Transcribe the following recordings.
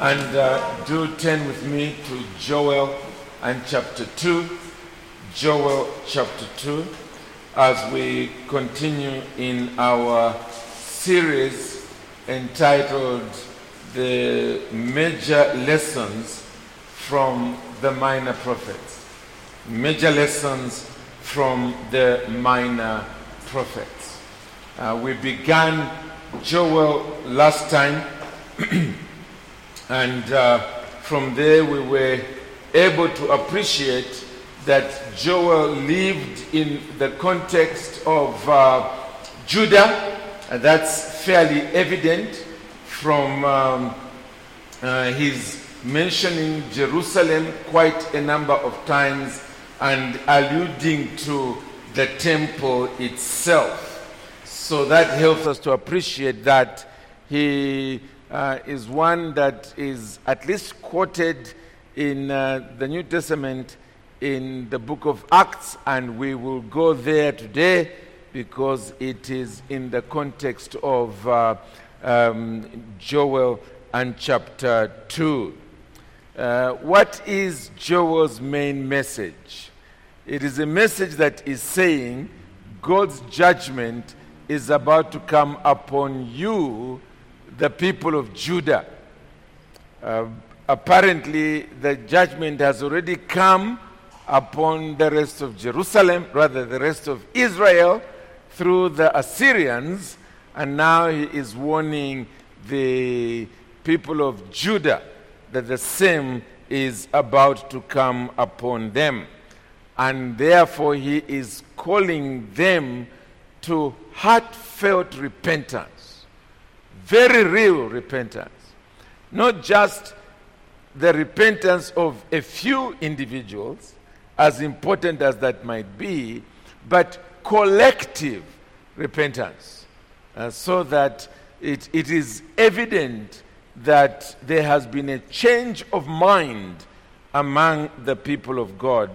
And do turn with me to Joel and chapter 2. Joel chapter 2, as we continue in our series entitled The Major Lessons from the Minor Prophets. Major Lessons from the Minor Prophets. We began Joel last time, and from there we were able to appreciate that Joel lived in the context of Judah. That's fairly evident from his mentioning Jerusalem quite a number of times and alluding to the temple itself. So that helps us to appreciate that he is one that is at least quoted in the New Testament in the book of Acts, and we will go there today because it is in the context of Joel and chapter 2. What is Joel's main message? It is a message that is saying God's judgment is about to come upon you, the people of Judah. Apparently, the judgment has already come upon the rest of Jerusalem, rather the rest of Israel, through the Assyrians, and now he is warning the people of Judah that the same is about to come upon them. And therefore he is calling them to heartfelt repentance, very real repentance, not just the repentance of a few individuals, as important as that might be, but collective repentance, so that it is evident that there has been a change of mind among the people of God,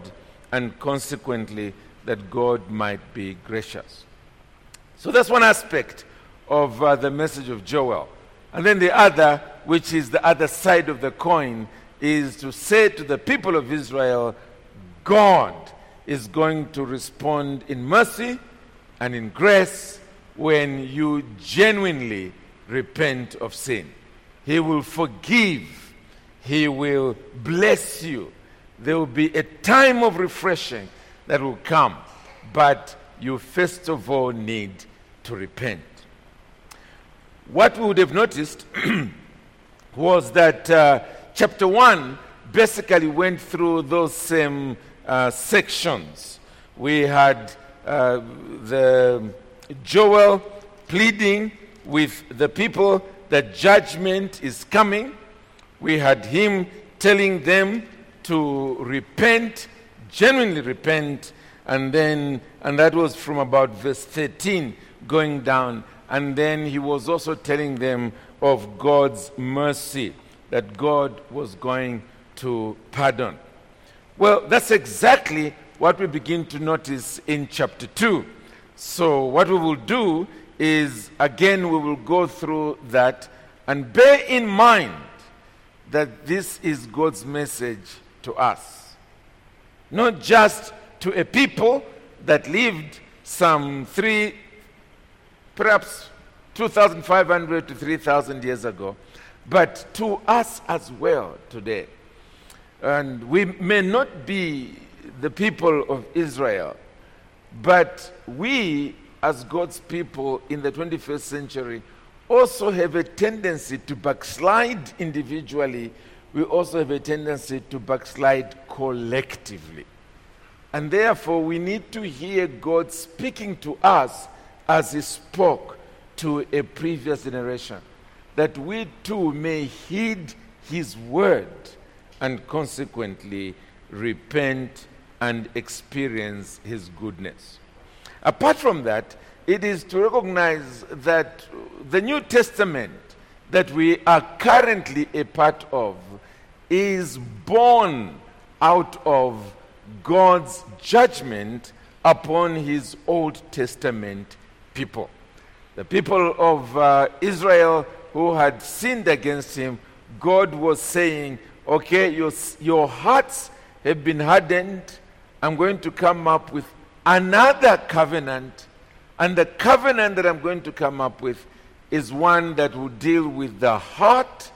and consequently that God might be gracious. So that's one aspect of the message of Joel. And then the other, which is the other side of the coin, is to say to the people of Israel, God is going to respond in mercy and in grace when you genuinely repent of sin. He will forgive. He will bless you. There will be a time of refreshing that will come, but you first of all need to repent. What we would have noticed was that chapter 1 basically went through those same sections. We had the Joel pleading with the people that judgment is coming. We had him telling them to repent, genuinely repent, and that was from about verse 13 going down. And then he was also telling them of God's mercy, that God was going to pardon. Well, that's exactly what we begin to notice in chapter 2. So what we will do is, again, we will go through that and bear in mind that this is God's message to us. Not just to a people that lived some perhaps 2,500 to 3,000 years ago, but to us as well today. And we may not be the people of Israel, but we as God's people in the 21st century also have a tendency to backslide individually. We also have a tendency to backslide collectively. And therefore we need to hear God speaking to us as he spoke to a previous generation, that we too may heed his word and consequently repent and experience his goodness. Apart from that, it is to recognize that the New Testament that we are currently a part of is born out of God's judgment upon his Old Testament people. The people of Israel who had sinned against him God was saying, okay, your hearts have been hardened. I'm going to come up with another covenant. And the covenant that I'm going to come up with is one that will deal with the heart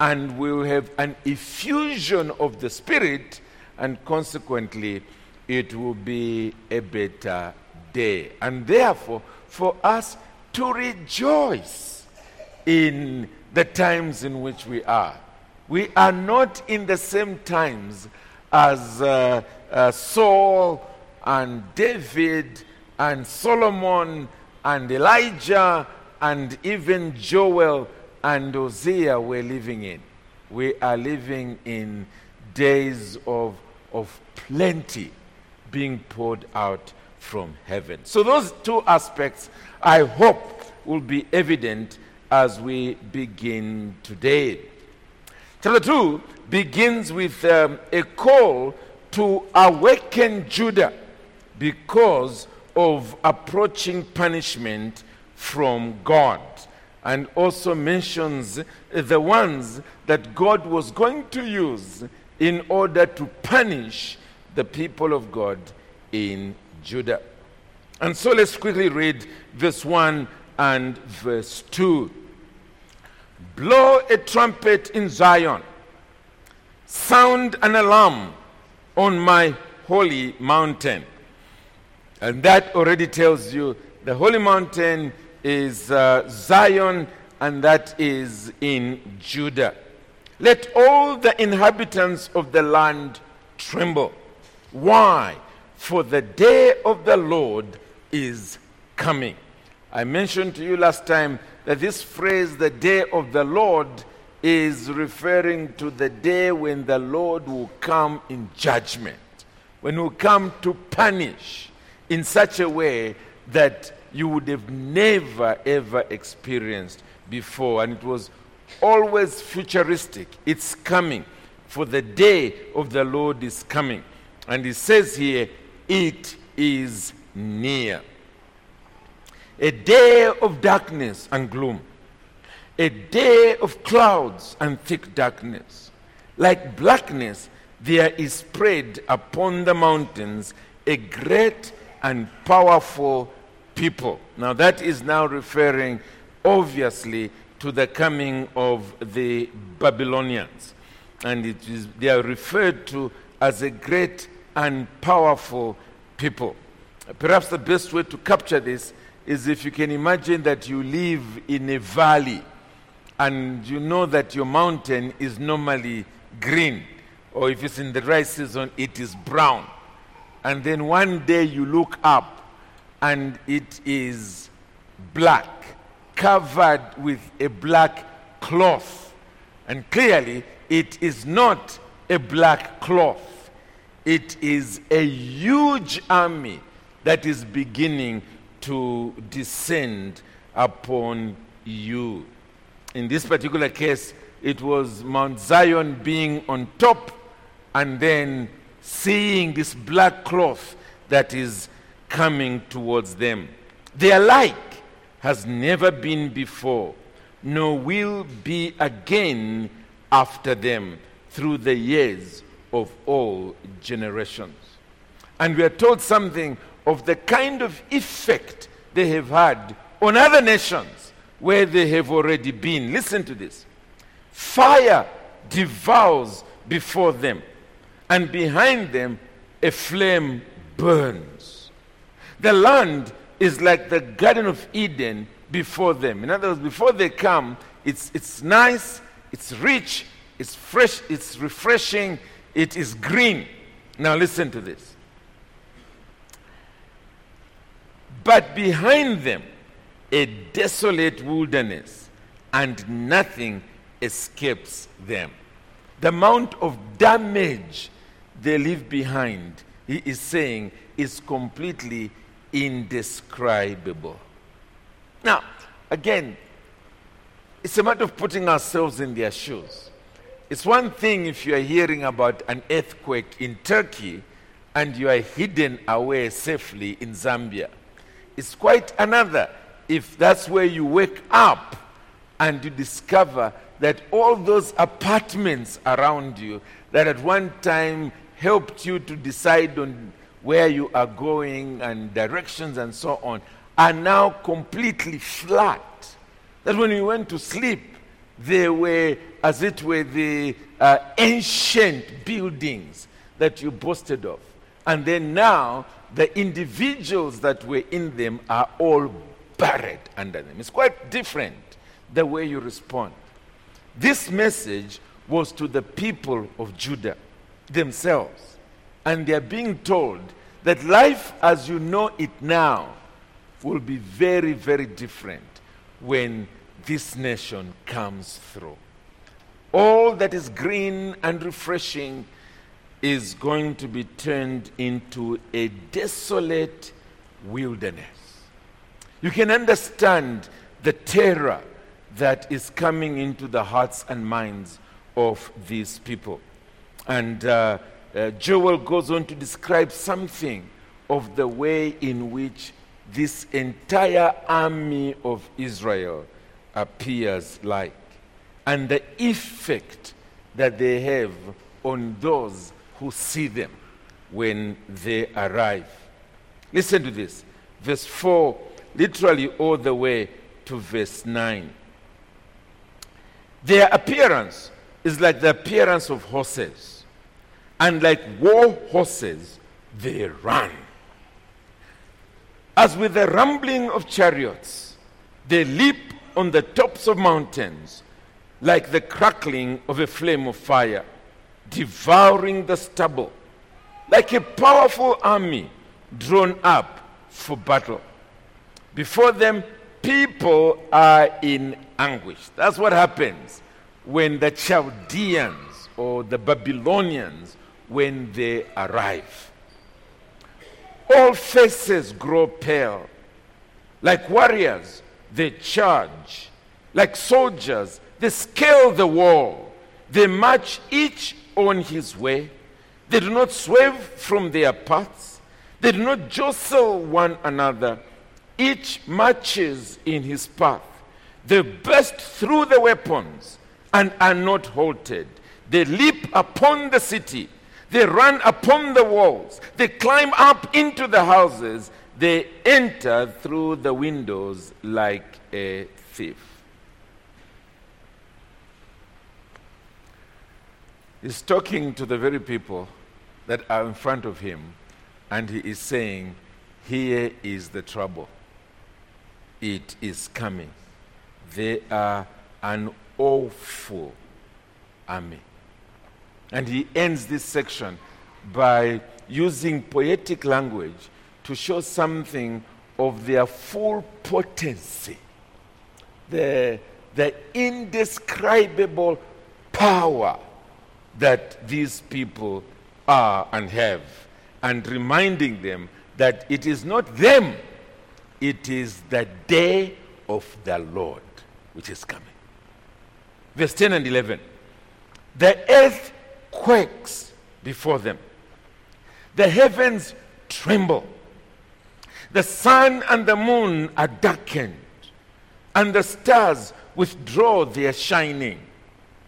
and will have an effusion of the Spirit, and consequently it will be a better day. And therefore, for us to rejoice in the times in which we are. We are not in the same times as Saul and David and Solomon and Elijah and even Joel and Hosea were living in. We are living in days of plenty being poured out from heaven. So those two aspects, I hope, will be evident as we begin today. Chapter 2 begins with a call to awaken Judah because of approaching punishment from God, and also mentions the ones that God was going to use in order to punish the people of God in Judah. And so let's quickly read verse 1 and verse 2. Blow a trumpet in Zion. Sound an alarm on my holy mountain. And that already tells you the holy mountain is Zion, and that is in Judah. Let all the inhabitants of the land tremble. Why? For the day of the Lord is coming. I mentioned to you last time that this phrase, the day of the Lord, is referring to the day when the Lord will come in judgment, when he will come to punish in such a way that you would have never, ever experienced before. And it was always futuristic. It's coming, for the day of the Lord is coming. And it says here, it is near. A day of darkness and gloom. A day of clouds and thick darkness. Like blackness, there is spread upon the mountains a great and powerful people. Now that is now referring obviously to the coming of the Babylonians. And they are referred to as a great and powerful people. Perhaps the best way to capture this is if you can imagine that you live in a valley and you know that your mountain is normally green, or if it's in the dry season, it is brown. And then one day you look up and it is black, covered with a black cloth. And clearly, it is not a black cloth. It is a huge army that is beginning to descend upon you. In this particular case, it was Mount Zion being on top and then seeing this black cloth that is coming towards them. Their like has never been before, nor will be again after them through the years of all generations. And we are told something of the kind of effect they have had on other nations where they have already been. Listen to this. Fire devours before them, and behind them a flame burns. The land is like the Garden of Eden before them. In other words, before they come, it's nice, it's rich, it's fresh, it's refreshing, it is green. Now listen to this. But behind them, a desolate wilderness, and nothing escapes them. The amount of damage they leave behind, he is saying, is completely indescribable. Now, again, it's a matter of putting ourselves in their shoes. It's one thing if you are hearing about an earthquake in Turkey and you are hidden away safely in Zambia. It's quite another if that's where you wake up and you discover that all those apartments around you that at one time helped you to decide on where you are going and directions and so on are now completely flat. That when you went to sleep, they were, as it were, the ancient buildings that you boasted of. And then now, the individuals that were in them are all buried under them. It's quite different the way you respond. This message was to the people of Judah themselves. And they are being told that life as you know it now will be very, very different when this nation comes through. All that is green and refreshing is going to be turned into a desolate wilderness. You can understand the terror that is coming into the hearts and minds of these people. And Joel goes on to describe something of the way in which this entire army of Israel appears like, and the effect that they have on those who see them when they arrive. Listen to this, verse 4, literally all the way to verse 9. Their appearance is like the appearance of horses, and like war horses, they run. As with the rumbling of chariots, they leap on the tops of mountains, like the crackling of a flame of fire, devouring the stubble, like a powerful army drawn up for battle. Before them, people are in anguish. That's what happens when the Chaldeans or the Babylonians, when they arrive. All faces grow pale. Like warriors, they charge. Like soldiers, they scale the wall. They march each on his way. They do not swerve from their paths. They do not jostle one another. Each marches in his path. They burst through the weapons and are not halted. They leap upon the city. They run upon the walls. They climb up into the houses. They enter through the windows like a thief. He's talking to the very people that are in front of him, and he is saying, here is the trouble. It is coming. They are an awful army. And he ends this section by using poetic language to show something of their full potency, the indescribable power that these people are and have, and reminding them that it is not them, it is the day of the Lord which is coming. Verse 10 and 11. The earth quakes before them. The heavens tremble. The sun and the moon are darkened, and the stars withdraw their shining.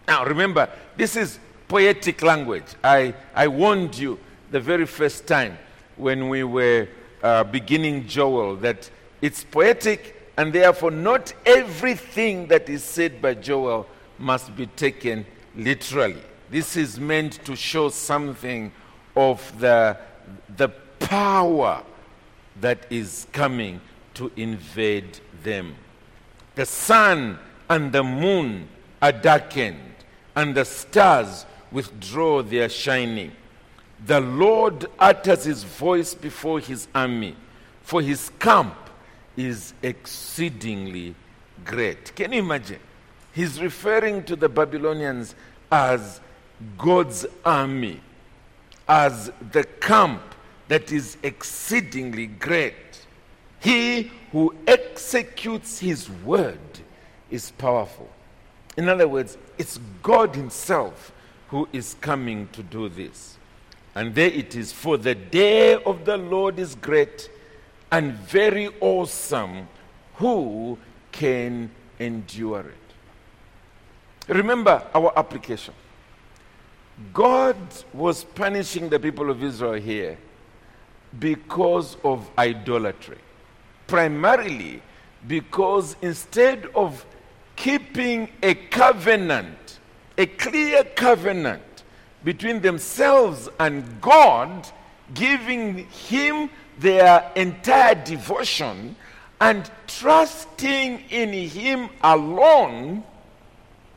Now remember, this is poetic language. I warned you the very first time when we were beginning Joel that it's poetic, and therefore not everything that is said by Joel must be taken literally. This is meant to show something of the power that is coming to invade them. The sun and the moon are darkened, and the stars withdraw their shining. The Lord utters his voice before his army, for his camp is exceedingly great. Can you imagine? He's referring to the Babylonians as God's army, as the camp that is exceedingly great. He who executes his word is powerful. In other words, it's God himself who is coming to do this. And there it is, for the day of the Lord is great and very awesome. Who can endure it? Remember our application. God was punishing the people of Israel here because of idolatry. Primarily because instead of keeping a covenant, a clear covenant between themselves and God, giving him their entire devotion and trusting in him alone,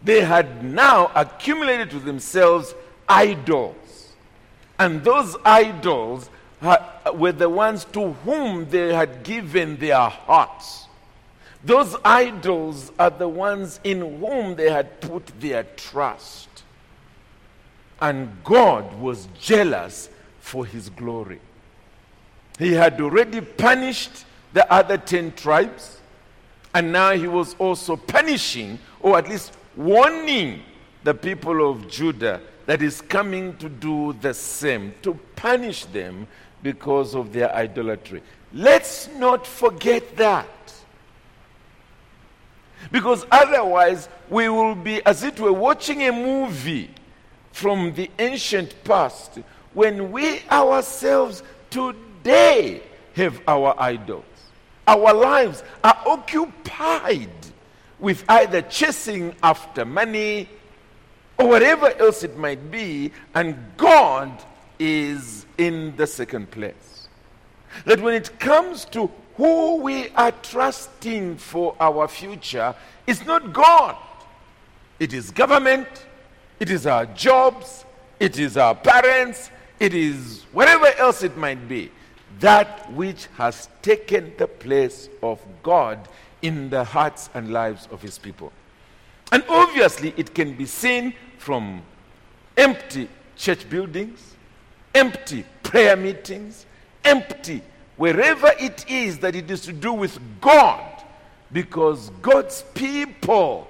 they had now accumulated to themselves idols. And those idols were the ones to whom they had given their hearts. Those idols are the ones in whom they had put their trust. And God was jealous for his glory. He had already punished the other 10 tribes, and now he was also punishing, or at least warning, the people of Judah that is coming to do the same, to punish them because of their idolatry. Let's not forget that. Because otherwise, we will be, as it were, watching a movie from the ancient past when we ourselves today have our idols. Our lives are occupied with either chasing after money or whatever else it might be, and God is in the second place. That when it comes to who we are trusting for our future, it's not God. It is government, it is our jobs, it is our parents, it is whatever else it might be. That which has taken the place of God in the hearts and lives of his people. And obviously it can be seen from empty church buildings, empty prayer meetings, empty wherever it is that it is to do with God, because God's people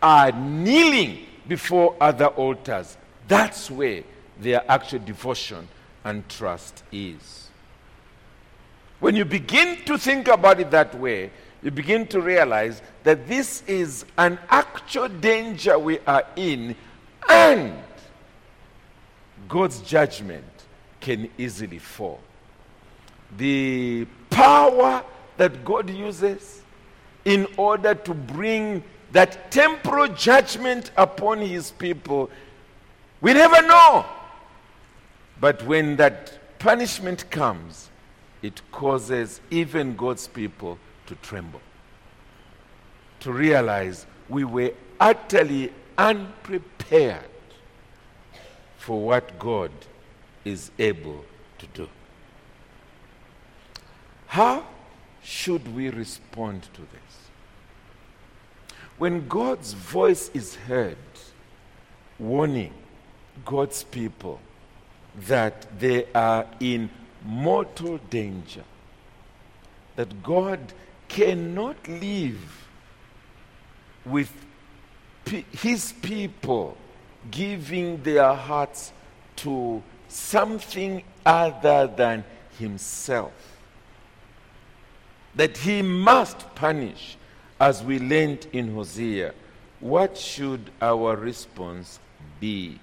are kneeling before other altars. That's where their actual devotion and trust is. When you begin to think about it that way, you begin to realize that this is an actual danger we are in, and God's judgment can easily fall. The power that God uses in order to bring that temporal judgment upon his people, we never know. But when that punishment comes, it causes even God's people to tremble, to realize we were utterly unprepared for what God is able to do. How should we respond to this? When God's voice is heard, warning God's people that they are in mortal danger, that God cannot live with his people giving their hearts to something other than himself, that he must punish, as we learned in Hosea, what should our response be?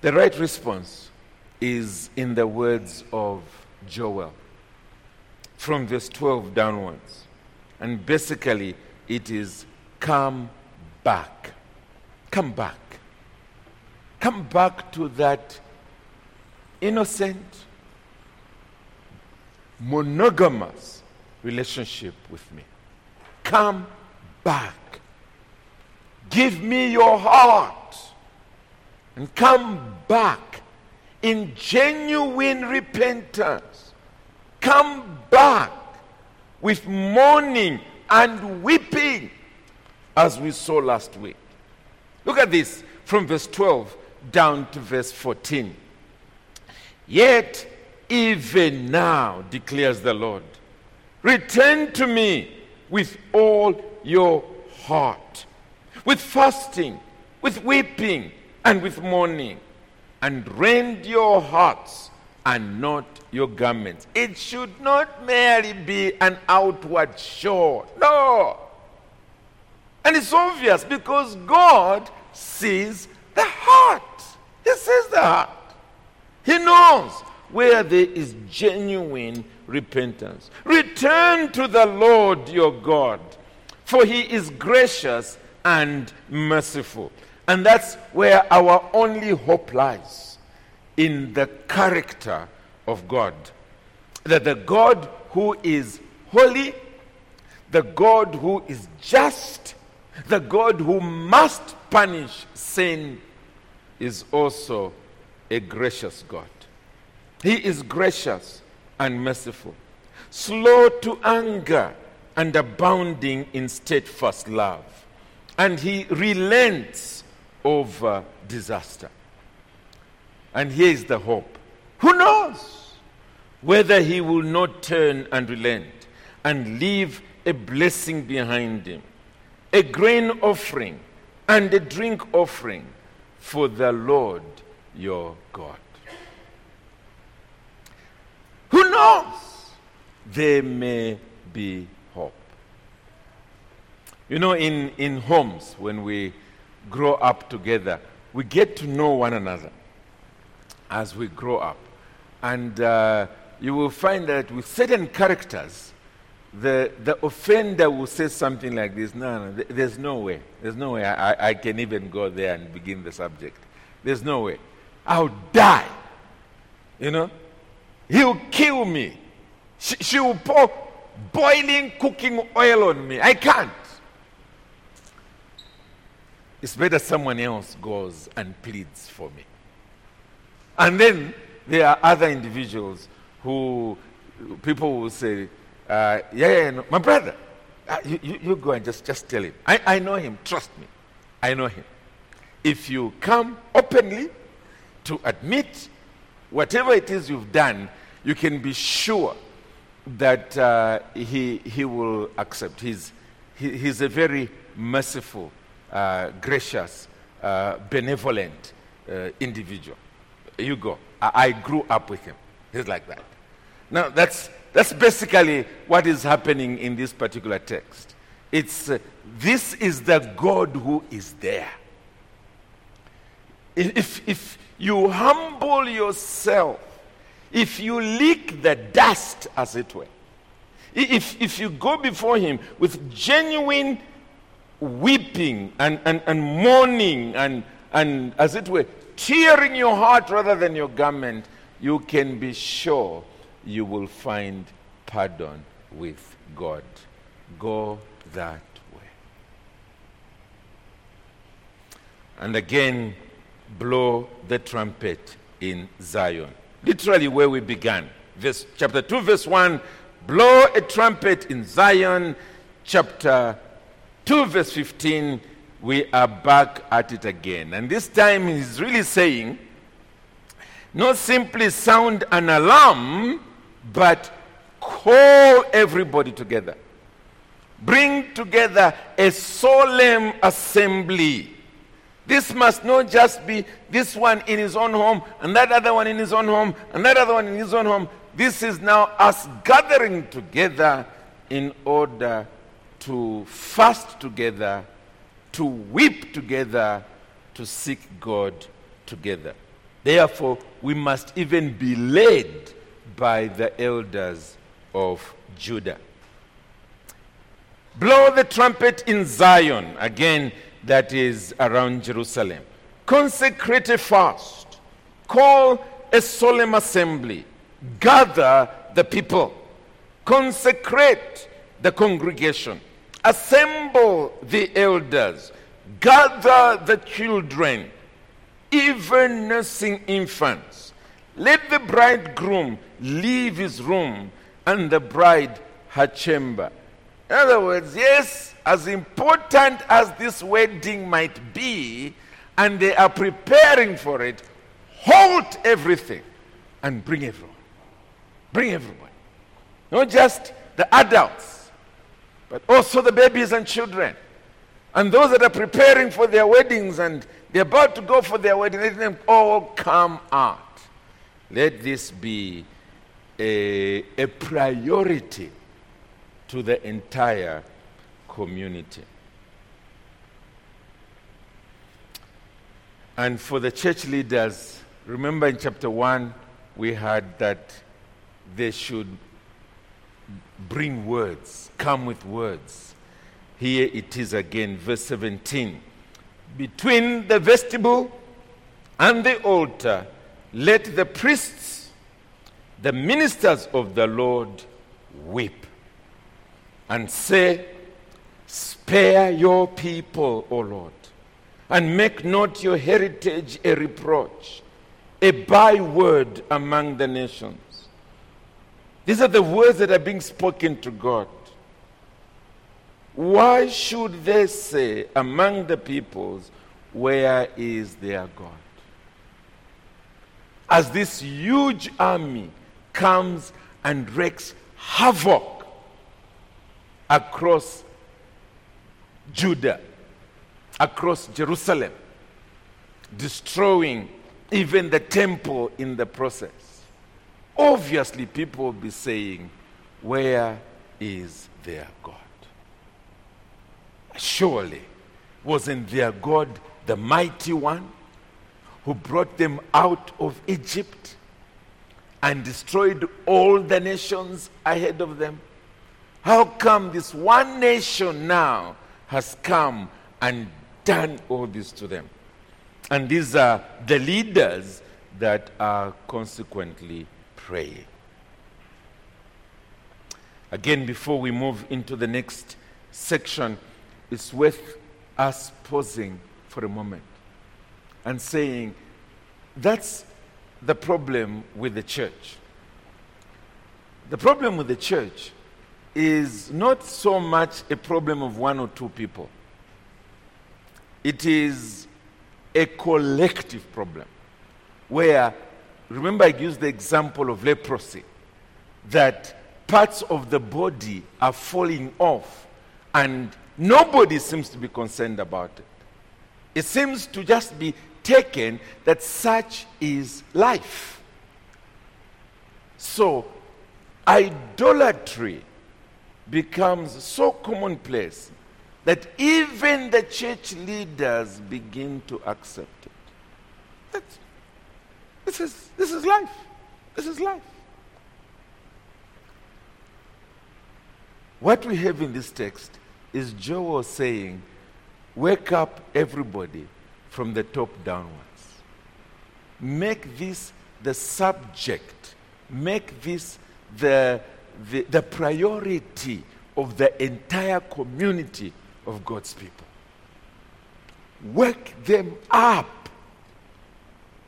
The right response is in the words of Joel, from verse 12 downwards. And basically, it is, come back. Come back. Come back to that innocent, monogamous relationship with me. Come back. Give me your heart and come back in genuine repentance. Come back with mourning and weeping, as we saw last week. Look at this from verse 12 down to verse 14. Yet even now, declares the Lord, return to me with all your heart, with fasting, with weeping, and with mourning, and rend your hearts and not your garments. It should not merely be an outward show. No! And it's obvious because God sees the heart. He sees the heart. He knows where there is genuine repentance. Return to the Lord your God, for he is gracious and merciful. And that's where our only hope lies, in the character of God. That the God who is holy, the God who is just, the God who must punish sin, is also a gracious God. He is gracious and merciful, slow to anger and abounding in steadfast love. And he relents over disaster. And here is the hope. Who knows whether he will not turn and relent and leave a blessing behind him, a grain offering and a drink offering for the Lord your God. Who knows? There may be hope. You know, in homes, when we grow up together, we get to know one another as we grow up. And you will find that with certain characters, the offender will say something like this, no, there's no way. There's no way I can even go there and begin the subject. There's no way. I'll die. You know? He'll kill me. She will pour boiling cooking oil on me. I can't. It's better someone else goes and pleads for me. And then there are other individuals who people will say, no, my brother, you go and just tell him. I know him, trust me. I know him. If you come openly to admit whatever it is you've done, you can be sure that he will accept. He's a very merciful, gracious, benevolent individual. You go. I grew up with him. He's like that. Now that's basically what is happening in this particular text. It's this is the God who is there. If you humble yourself, if you lick the dust, as it were, if you go before him with genuine weeping and mourning and as it were, tearing your heart rather than your garment, you can be sure you will find pardon with God. Go that way. And again, blow the trumpet in Zion. Literally where we began. Chapter 2, verse 1, blow a trumpet in Zion. Chapter 2, verse 15, we are back at it again. And this time he's really saying, not simply sound an alarm, but call everybody together. Bring together a solemn assembly. This must not just be this one in his own home, and that other one in his own home, and that other one in his own home. This is now us gathering together in order to fast together, to weep together, to seek God together. Therefore, we must even be led by the elders of Judah. Blow the trumpet in Zion. Again, that is around Jerusalem. Consecrate a fast. Call a solemn assembly. Gather the people. Consecrate the congregation. Assemble the elders. Gather the children, even nursing infants. Let the bridegroom leave his room and the bride her chamber. In other words, yes, as important as this wedding might be, and they are preparing for it, halt everything and bring everyone. Bring everyone. Not just the adults, but also the babies and children. And those that are preparing for their weddings and they're about to go for their wedding, let them all come out. Let this be a priority to the entire community. And for the church leaders, remember in chapter 1, we had that they should bring words, come with words. Here it is again, verse 17. Between the vestibule and the altar, let the priests, the ministers of the Lord, weep and say, spare your people, O Lord, and make not your heritage a reproach, a byword among the nations. These are the words that are being spoken to God. Why should they say among the peoples, where is their God? As this huge army comes and wreaks havoc across Judah, across Jerusalem, destroying even the temple in the process. Obviously, people will be saying, where is their God? Surely, wasn't their God the mighty one who brought them out of Egypt and destroyed all the nations ahead of them? How come this one nation now has come and done all this to them? And these are the leaders that are consequently praying. Again, before we move into the next section, it's worth us pausing for a moment and saying, that's the problem with the church. The problem with the church is not so much a problem of one or two people. It is a collective problem where, remember I used the example of leprosy, that parts of the body are falling off and nobody seems to be concerned about it. It seems to just be taken that such is life. So, idolatry becomes so commonplace that even the church leaders begin to accept it. This is life. This is life. What we have in this text is Joel saying, wake up everybody from the top downwards. Make this the subject. Make this the priority of the entire community of God's people. Wake them up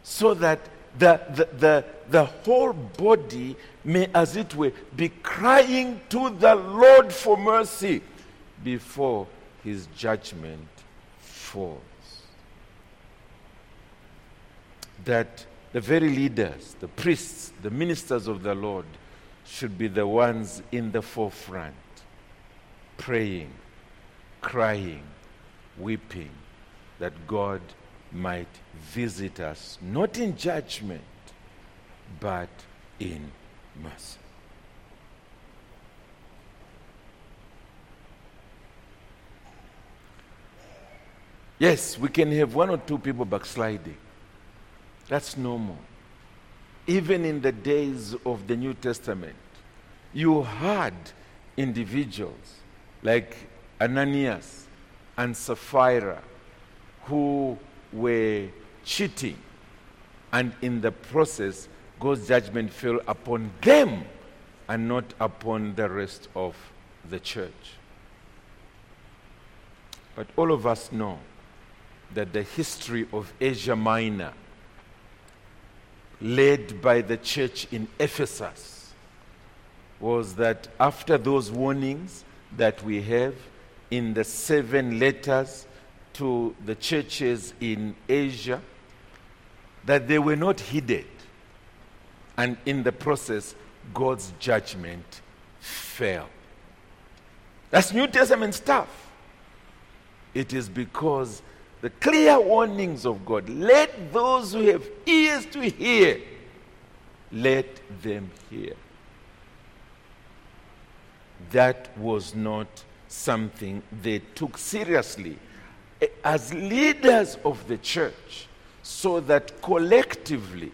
so that the whole body may, as it were, be crying to the Lord for mercy before his judgment falls. That the very leaders, the priests, the ministers of the Lord should be the ones in the forefront, praying, crying, weeping, that God might visit us, not in judgment, but in mercy. Yes, we can have one or two people backsliding. That's normal. Even in the days of the New Testament, you had individuals like Ananias and Sapphira who were cheating, and in the process, God's judgment fell upon them and not upon the rest of the church. But all of us know that the history of Asia Minor, led by the church in Ephesus, was that after those warnings that we have in the 7 letters to the churches in Asia, that they were not heeded, and in the process, God's judgment fell. That's New Testament stuff. It is because the clear warnings of God, let those who have ears to hear, let them hear. That was not something they took seriously. As leaders of the church, so that collectively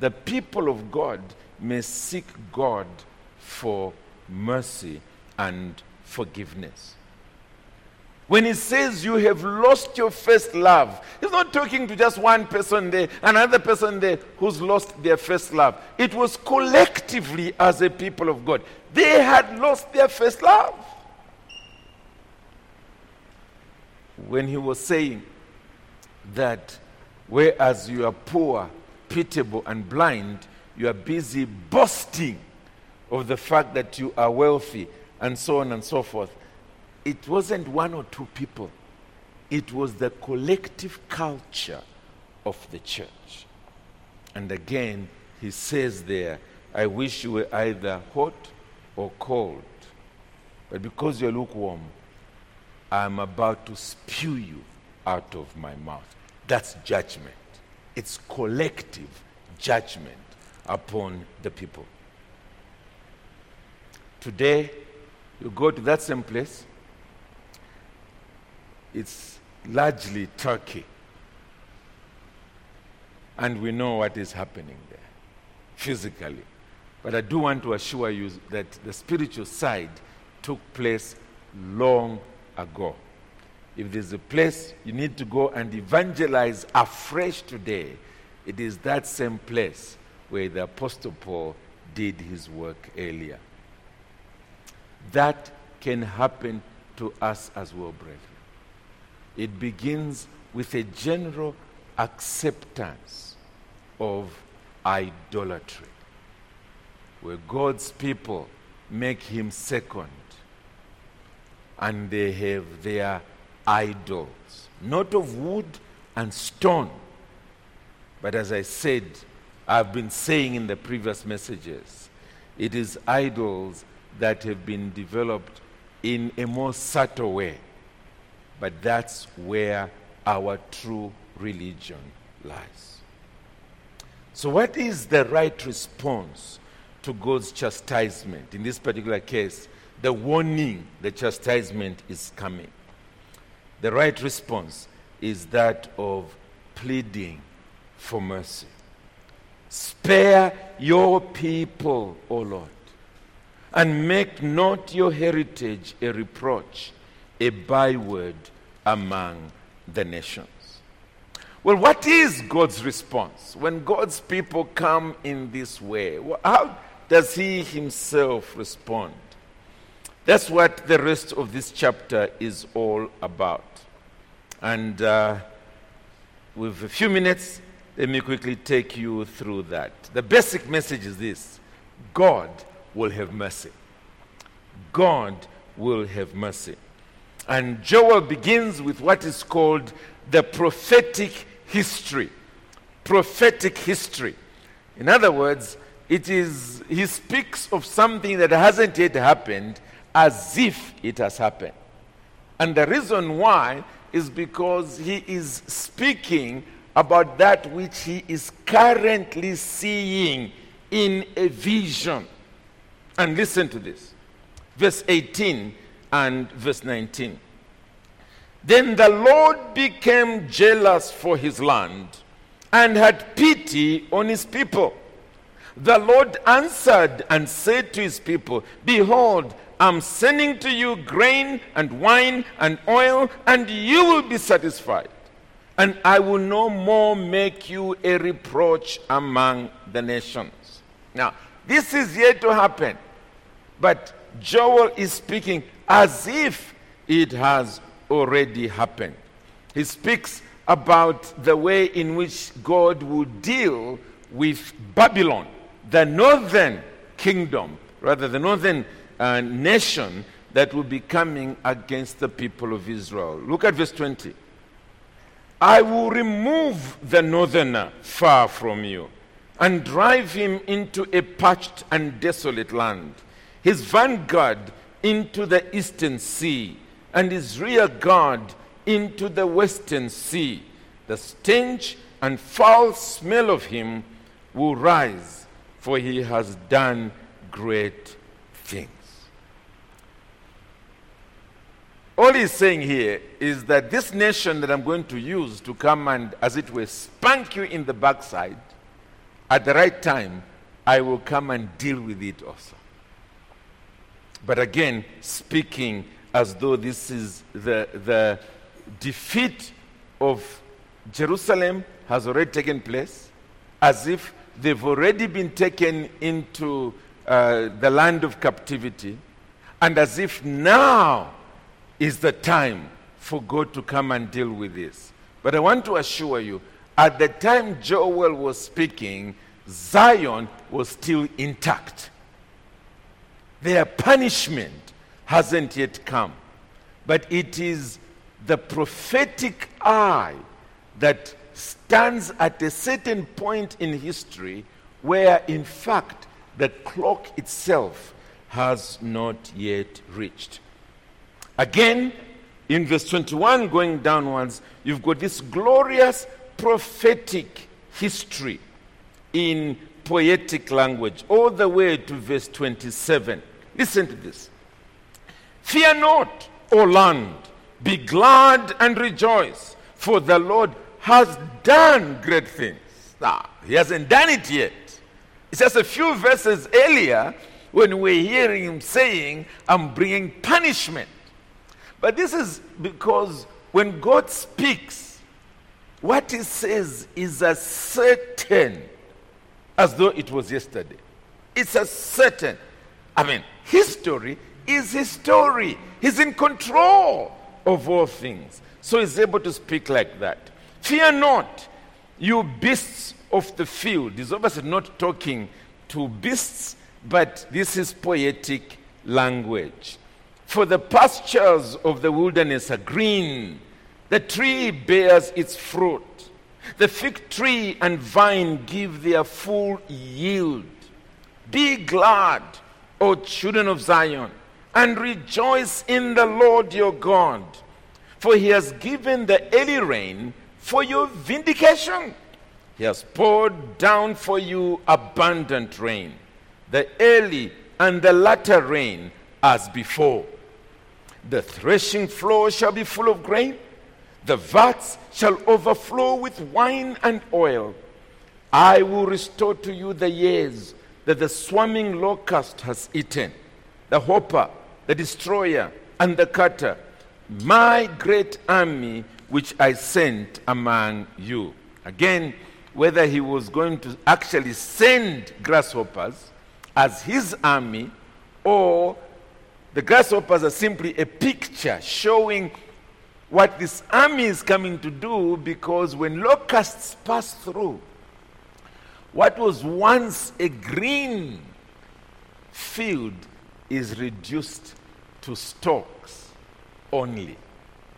the people of God may seek God for mercy and forgiveness. When he says you have lost your first love, he's not talking to just one person there, another person there who's lost their first love. It was collectively as a people of God. They had lost their first love. When he was saying that whereas you are poor, pitiable, and blind, you are busy boasting of the fact that you are wealthy, and so on and so forth, it wasn't one or two people. It was the collective culture of the church. And again, he says there, I wish you were either hot or cold, but because you're lukewarm, I'm about to spew you out of my mouth. That's judgment. It's collective judgment upon the people. Today, you go to that same place, it's largely Turkey. And we know what is happening there, physically. But I do want to assure you that the spiritual side took place long ago. If there's a place you need to go and evangelize afresh today, it is that same place where the Apostle Paul did his work earlier. That can happen to us as well, brethren. It begins with a general acceptance of idolatry, where God's people make him second, and they have their idols, not of wood and stone, but as I said, I've been saying in the previous messages, it is idols that have been developed in a more subtle way. But that's where our true religion lies. So what is the right response to God's chastisement? In this particular case, the warning, the chastisement is coming. The right response is that of pleading for mercy. Spare your people, O Lord, and make not your heritage a reproach, a byword among the nations. Well, what is God's response when God's people come in this way? How does he himself respond? That's what the rest of this chapter is all about. And with a few minutes, let me quickly take you through that. The basic message is this: God will have mercy. God will have mercy. And Joel begins with what is called the prophetic history. Prophetic history. In other words, it is he speaks of something that hasn't yet happened as if it has happened. And the reason why is because he is speaking about that which he is currently seeing in a vision. And listen to this. Verse 18 and verse 19. Then the Lord became jealous for his land and had pity on his people. The Lord answered and said to his people, Behold, I'm sending to you grain and wine and oil, and you will be satisfied. And I will no more make you a reproach among the nations. Now, this is yet to happen. But Joel is speaking as if it has already happened. He speaks about the way in which God will deal with Babylon, the northern kingdom, rather the northern nation that will be coming against the people of Israel. Look at verse 20. I will remove the northerner far from you and drive him into a parched and desolate land, his vanguard into the eastern sea, and his rear guard into the western sea. The stench and foul smell of him will rise, for he has done great things. All he's saying here is that this nation that I'm going to use to come and, as it were, spank you in the backside, at the right time, I will come and deal with it also. But again, speaking as though this is the defeat of Jerusalem has already taken place, as if they've already been taken into the land of captivity, and as if now is the time for God to come and deal with this. But I want to assure you, at the time Joel was speaking, Zion was still intact. Their punishment hasn't yet come. But it is the prophetic eye that stands at a certain point in history where, in fact, the clock itself has not yet reached. Again, in verse 21, going downwards, you've got this glorious prophetic history in poetic language, all the way to verse 27. Listen to this. Fear not, O land, be glad and rejoice, for the Lord has done great things. Now, he hasn't done it yet. It's just a few verses earlier when we're hearing him saying, I'm bringing punishment. But this is because when God speaks, what he says is as certain as though it was yesterday. It's as certain. I mean, history is his story. He's in control of all things. So he's able to speak like that. Fear not, you beasts of the field. He's obviously not talking to beasts, but this is poetic language. For the pastures of the wilderness are green. The tree bears its fruit. The fig tree and vine give their full yield. Be glad, O children of Zion, and rejoice in the Lord your God, for he has given the early rain for your vindication. He has poured down for you abundant rain, the early and the latter rain as before. The threshing floor shall be full of grain. The vats shall overflow with wine and oil. I will restore to you the years that the swarming locust has eaten, the hopper, the destroyer, and the cutter, my great army which I sent among you. Again, whether he was going to actually send grasshoppers as his army, or the grasshoppers are simply a picture showing what this army is coming to do, because when locusts pass through, what was once a green field is reduced to stalks only.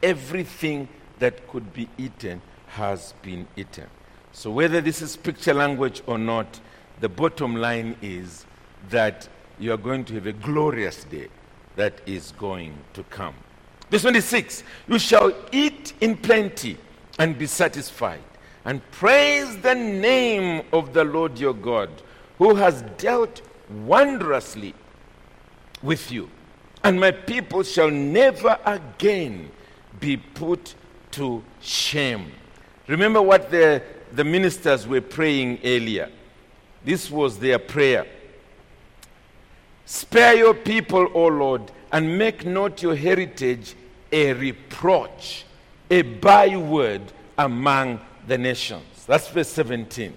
Everything that could be eaten has been eaten. So whether this is picture language or not, the bottom line is that you are going to have a glorious day that is going to come. Verse 26, you shall eat in plenty and be satisfied, and praise the name of the Lord your God, who has dealt wondrously with you. And my people shall never again be put to shame. Remember what the ministers were praying earlier. This was their prayer. Spare your people, O Lord, and make not your heritage a reproach, a byword among the nations. That's verse 17.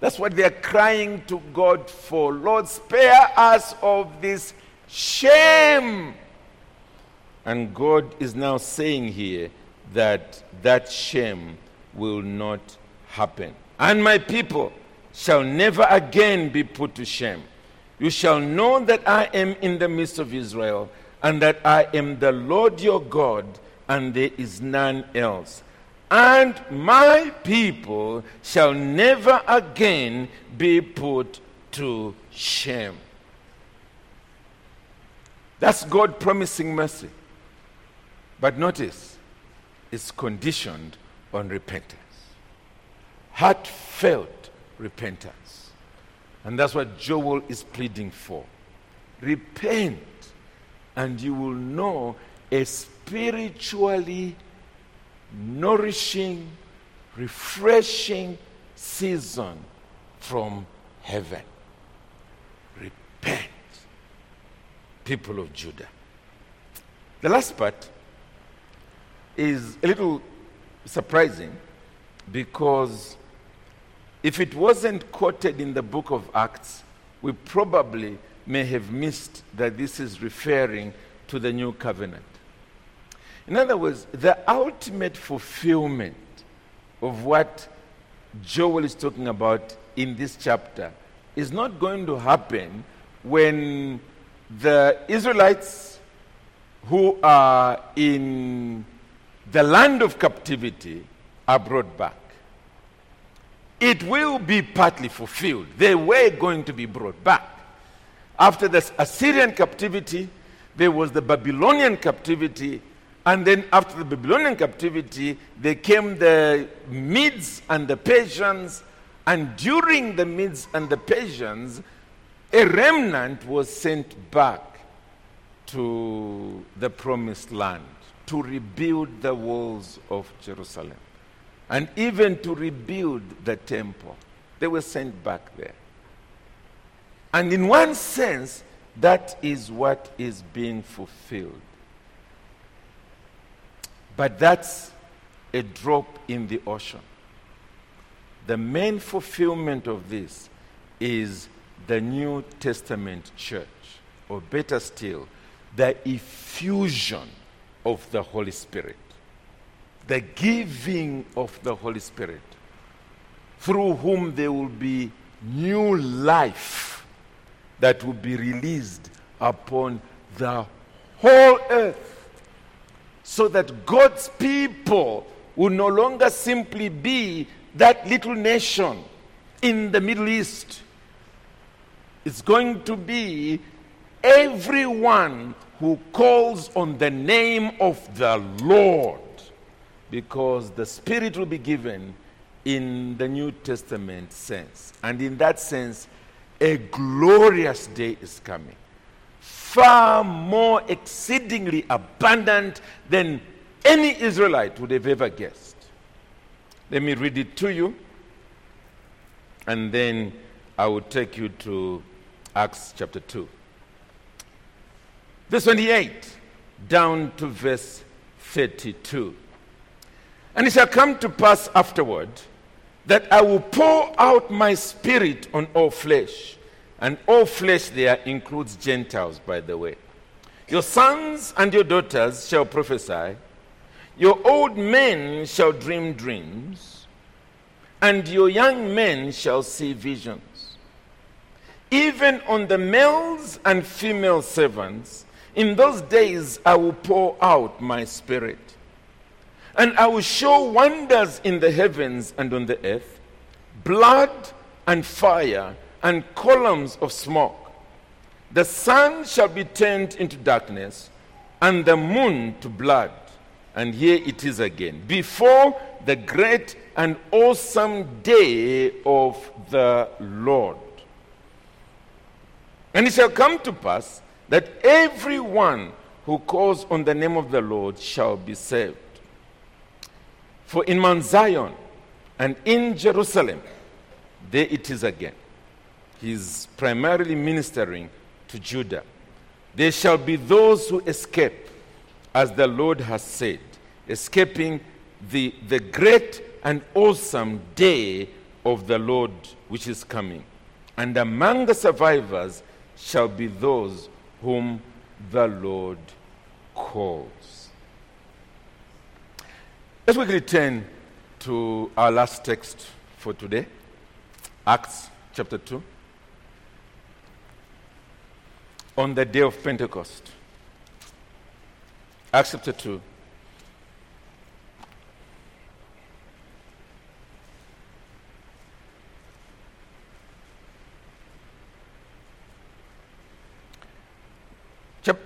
That's what they are crying to God for. Lord, spare us of this shame. And God is now saying here that shame will not happen. And my people shall never again be put to shame. You shall know that I am in the midst of Israel, and that I am the Lord your God, and there is none else. And my people shall never again be put to shame. That's God promising mercy. But notice, it's conditioned on repentance. Heartfelt repentance. And that's what Joel is pleading for. Repent, and you will know a spiritually nourishing, refreshing season from heaven. Repent, people of Judah. The last part is a little surprising, because if it wasn't quoted in the book of Acts, we probably may have missed that this is referring to the new covenant. In other words, the ultimate fulfillment of what Joel is talking about in this chapter is not going to happen when the Israelites who are in the land of captivity are brought back. It will be partly fulfilled. They were going to be brought back. After the Assyrian captivity, there was the Babylonian captivity, and then after the Babylonian captivity, there came the Medes and the Persians, and during the Medes and the Persians, a remnant was sent back to the promised land to rebuild the walls of Jerusalem, and even to rebuild the temple. They were sent back there. And in one sense, that is what is being fulfilled. But that's a drop in the ocean. The main fulfillment of this is the New Testament church, or better still, the effusion of the Holy Spirit, the giving of the Holy Spirit, through whom there will be new life that will be released upon the whole earth, so that God's people will no longer simply be that little nation in the Middle East. It's going to be everyone who calls on the name of the Lord, because the Spirit will be given in the New Testament sense. And in that sense, a glorious day is coming, far more exceedingly abundant than any Israelite would have ever guessed. Let me read it to you, and then I will take you to Acts chapter 2. Verse 28 down to verse 32. And it shall come to pass afterward that I will pour out my spirit on all flesh. And all flesh there includes Gentiles, by the way. Your sons and your daughters shall prophesy. Your old men shall dream dreams. And your young men shall see visions. Even on the males and female servants, in those days I will pour out my spirit. And I will show wonders in the heavens and on the earth, blood and fire and columns of smoke. The sun shall be turned into darkness and the moon to blood. And here it is again, before the great and awesome day of the Lord. And it shall come to pass that everyone who calls on the name of the Lord shall be saved. For in Mount Zion and in Jerusalem, there it is again. He's primarily ministering to Judah. There shall be those who escape, as the Lord has said, escaping the great and awesome day of the Lord which is coming. And among the survivors shall be those whom the Lord calls. Let's quickly turn to our last text for today, Acts chapter 2. On the day of Pentecost, Acts chapter 2.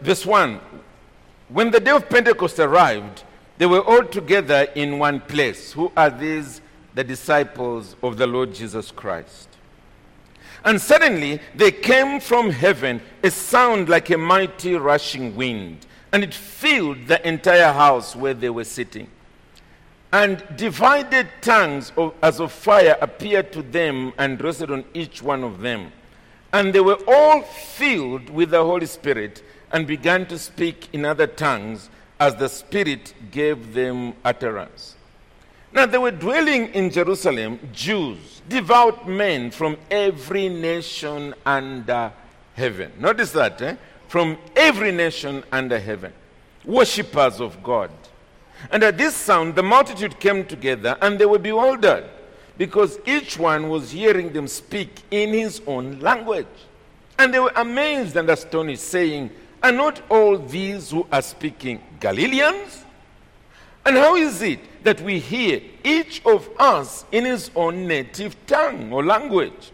Verse 1. When the day of Pentecost arrived, they were all together in one place. Who are these? The disciples of the Lord Jesus Christ. And suddenly there came from heaven a sound like a mighty rushing wind, and it filled the entire house where they were sitting. And divided tongues as of fire appeared to them and rested on each one of them. And they were all filled with the Holy Spirit and began to speak in other tongues as the Spirit gave them utterance. Now they were dwelling in Jerusalem, Jews, devout men from every nation under heaven. Notice that, From every nation under heaven, worshippers of God. And at this sound, the multitude came together, and they were bewildered, because each one was hearing them speak in his own language. And they were amazed and astonished, saying, "Are not all these who are speaking Galileans? And how is it that we hear each of us in his own native tongue or language?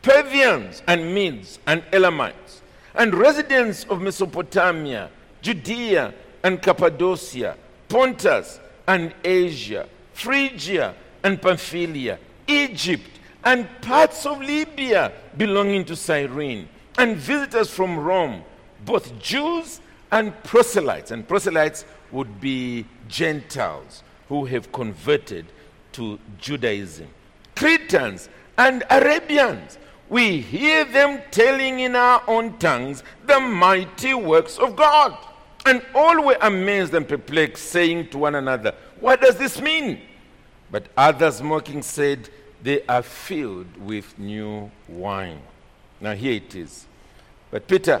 Parthians and Medes and Elamites, and residents of Mesopotamia, Judea and Cappadocia, Pontus and Asia, Phrygia and Pamphylia, Egypt and parts of Libya belonging to Cyrene, and visitors from Rome, both Jews and proselytes." And proselytes would be Gentiles who have converted to Judaism. "Cretans and Arabians, we hear them telling in our own tongues the mighty works of God." And all were amazed and perplexed, saying to one another, "What does this mean?" But others mocking said, "They are filled with new wine." Now here it is. But Peter,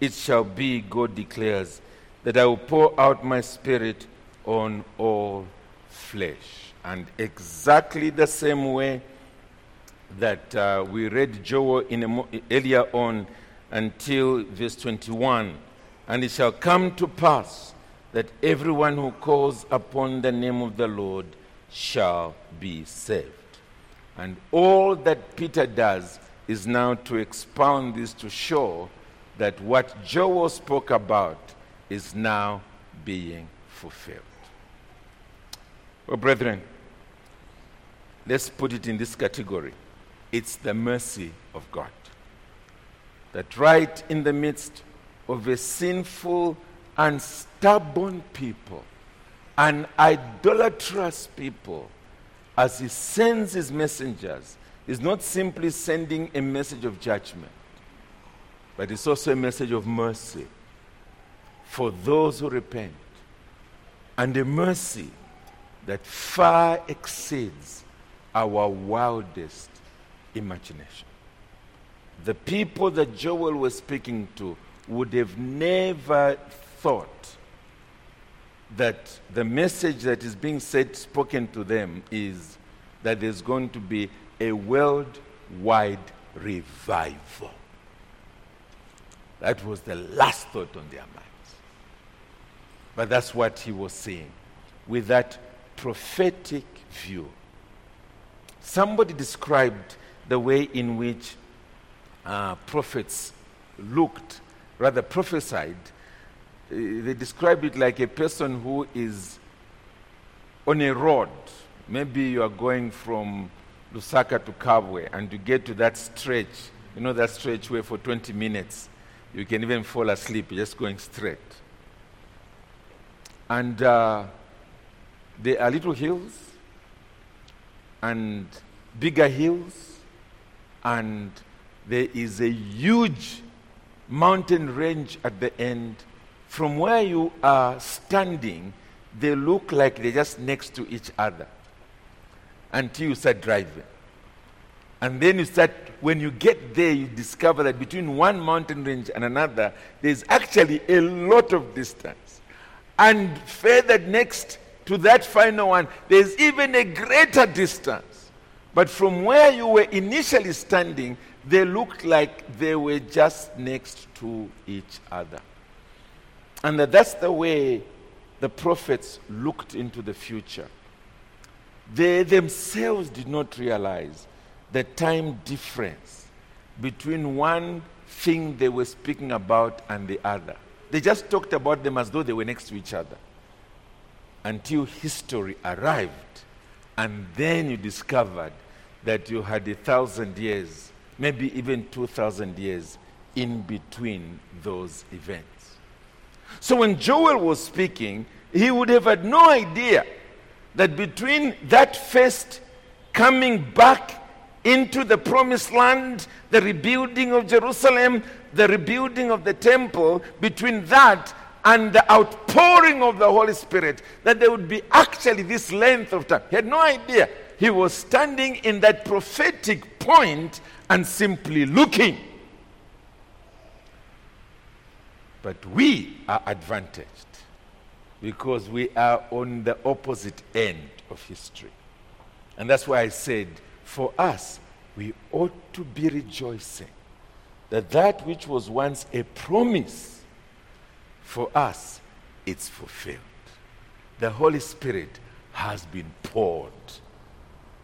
it shall be, God declares, that I will pour out my spirit on all flesh." And exactly the same way that we read Joel earlier on until verse 21. "And it shall come to pass that everyone who calls upon the name of the Lord shall be saved." And all that Peter does is now to expound this to show that what Joel spoke about is now being fulfilled. Well, brethren, let's put it in this category. It's the mercy of God that right in the midst of a sinful and stubborn people, an idolatrous people, as he sends his messengers, is not simply sending a message of judgment, but it's also a message of mercy for those who repent, and a mercy that far exceeds our wildest imagination. The people that Joel was speaking to would have never thought that the message that is being spoken to them is that there's going to be a worldwide revival. That was the last thought on their minds. But that's what he was saying with that prophetic view. Somebody described the way in which prophets prophesied. They describe it like a person who is on a road. Maybe you are going from Lusaka to Kabwe, and you get to that stretch. You know that stretch where for 20 minutes you can even fall asleep just going straight. And there are little hills and bigger hills, and there is a huge mountain range at the end. From where you are standing, they look like they're just next to each other until you start driving. And then when you get there, you discover that between one mountain range and another, there's actually a lot of distance. And further next to that final one, there's even a greater distance. But from where you were initially standing, they looked like they were just next to each other. And that's the way the prophets looked into the future. They themselves did not realize the time difference between one thing they were speaking about and the other. They just talked about them as though they were next to each other, until history arrived, and then you discovered that you had 1,000 years, maybe even 2,000 years in between those events. So when Joel was speaking, he would have had no idea that between that first coming back into the promised land, the rebuilding of Jerusalem, the rebuilding of the temple, between that and the outpouring of the Holy Spirit, that there would be actually this length of time. He had no idea. He was standing in that prophetic point and simply looking. But we are advantaged because we are on the opposite end of history. And that's why I said, for us, we ought to be rejoicing that that which was once a promise, for us, it's fulfilled. The Holy Spirit has been poured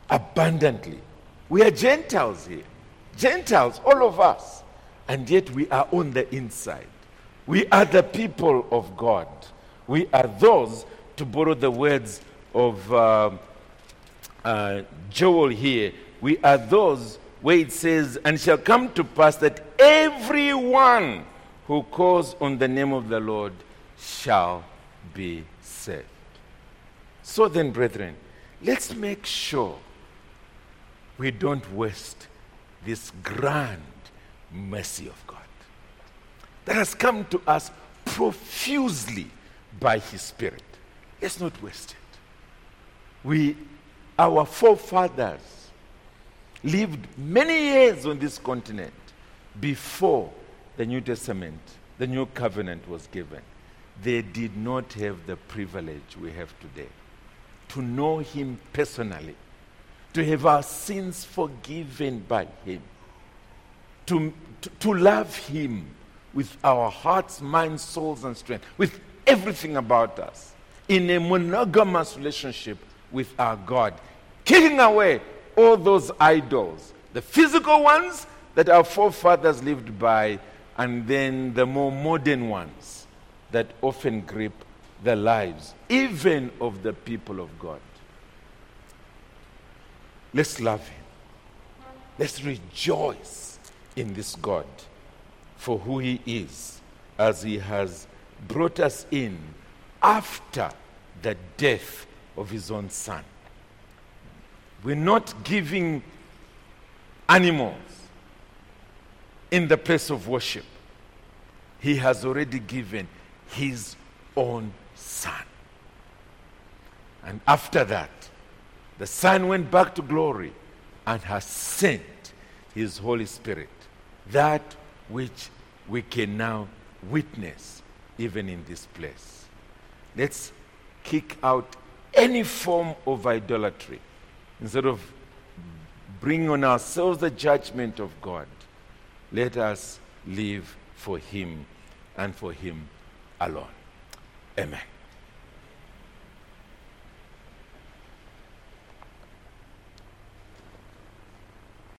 abundantly. We are Gentiles here. Gentiles, all of us. And yet we are on the inside. We are the people of God. We are those, to borrow the words of Joel here, we are those where it says, and shall come to pass that everyone who calls on the name of the Lord shall be saved. So then, brethren, let's make sure we don't waste this grand mercy of God that has come to us profusely by His Spirit. Let's not waste it. Our forefathers lived many years on this continent before the New Testament, the New Covenant was given. They did not have the privilege we have today to know Him personally, to have our sins forgiven by Him, to love Him with our hearts, minds, souls, and strength, with everything about us, in a monogamous relationship with our God, kicking away all those idols, the physical ones that our forefathers lived by, and then the more modern ones that often grip the lives, even of the people of God. Let's love Him. Let's rejoice in this God for who He is, as He has brought us in after the death of His own Son. We're not giving animals in the place of worship. He has already given His own Son. And after that, the Son went back to glory and has sent His Holy Spirit, that which we can now witness even in this place. Let's kick out any form of idolatry instead of bringing on ourselves the judgment of God. Let us live for Him and for Him alone. Amen.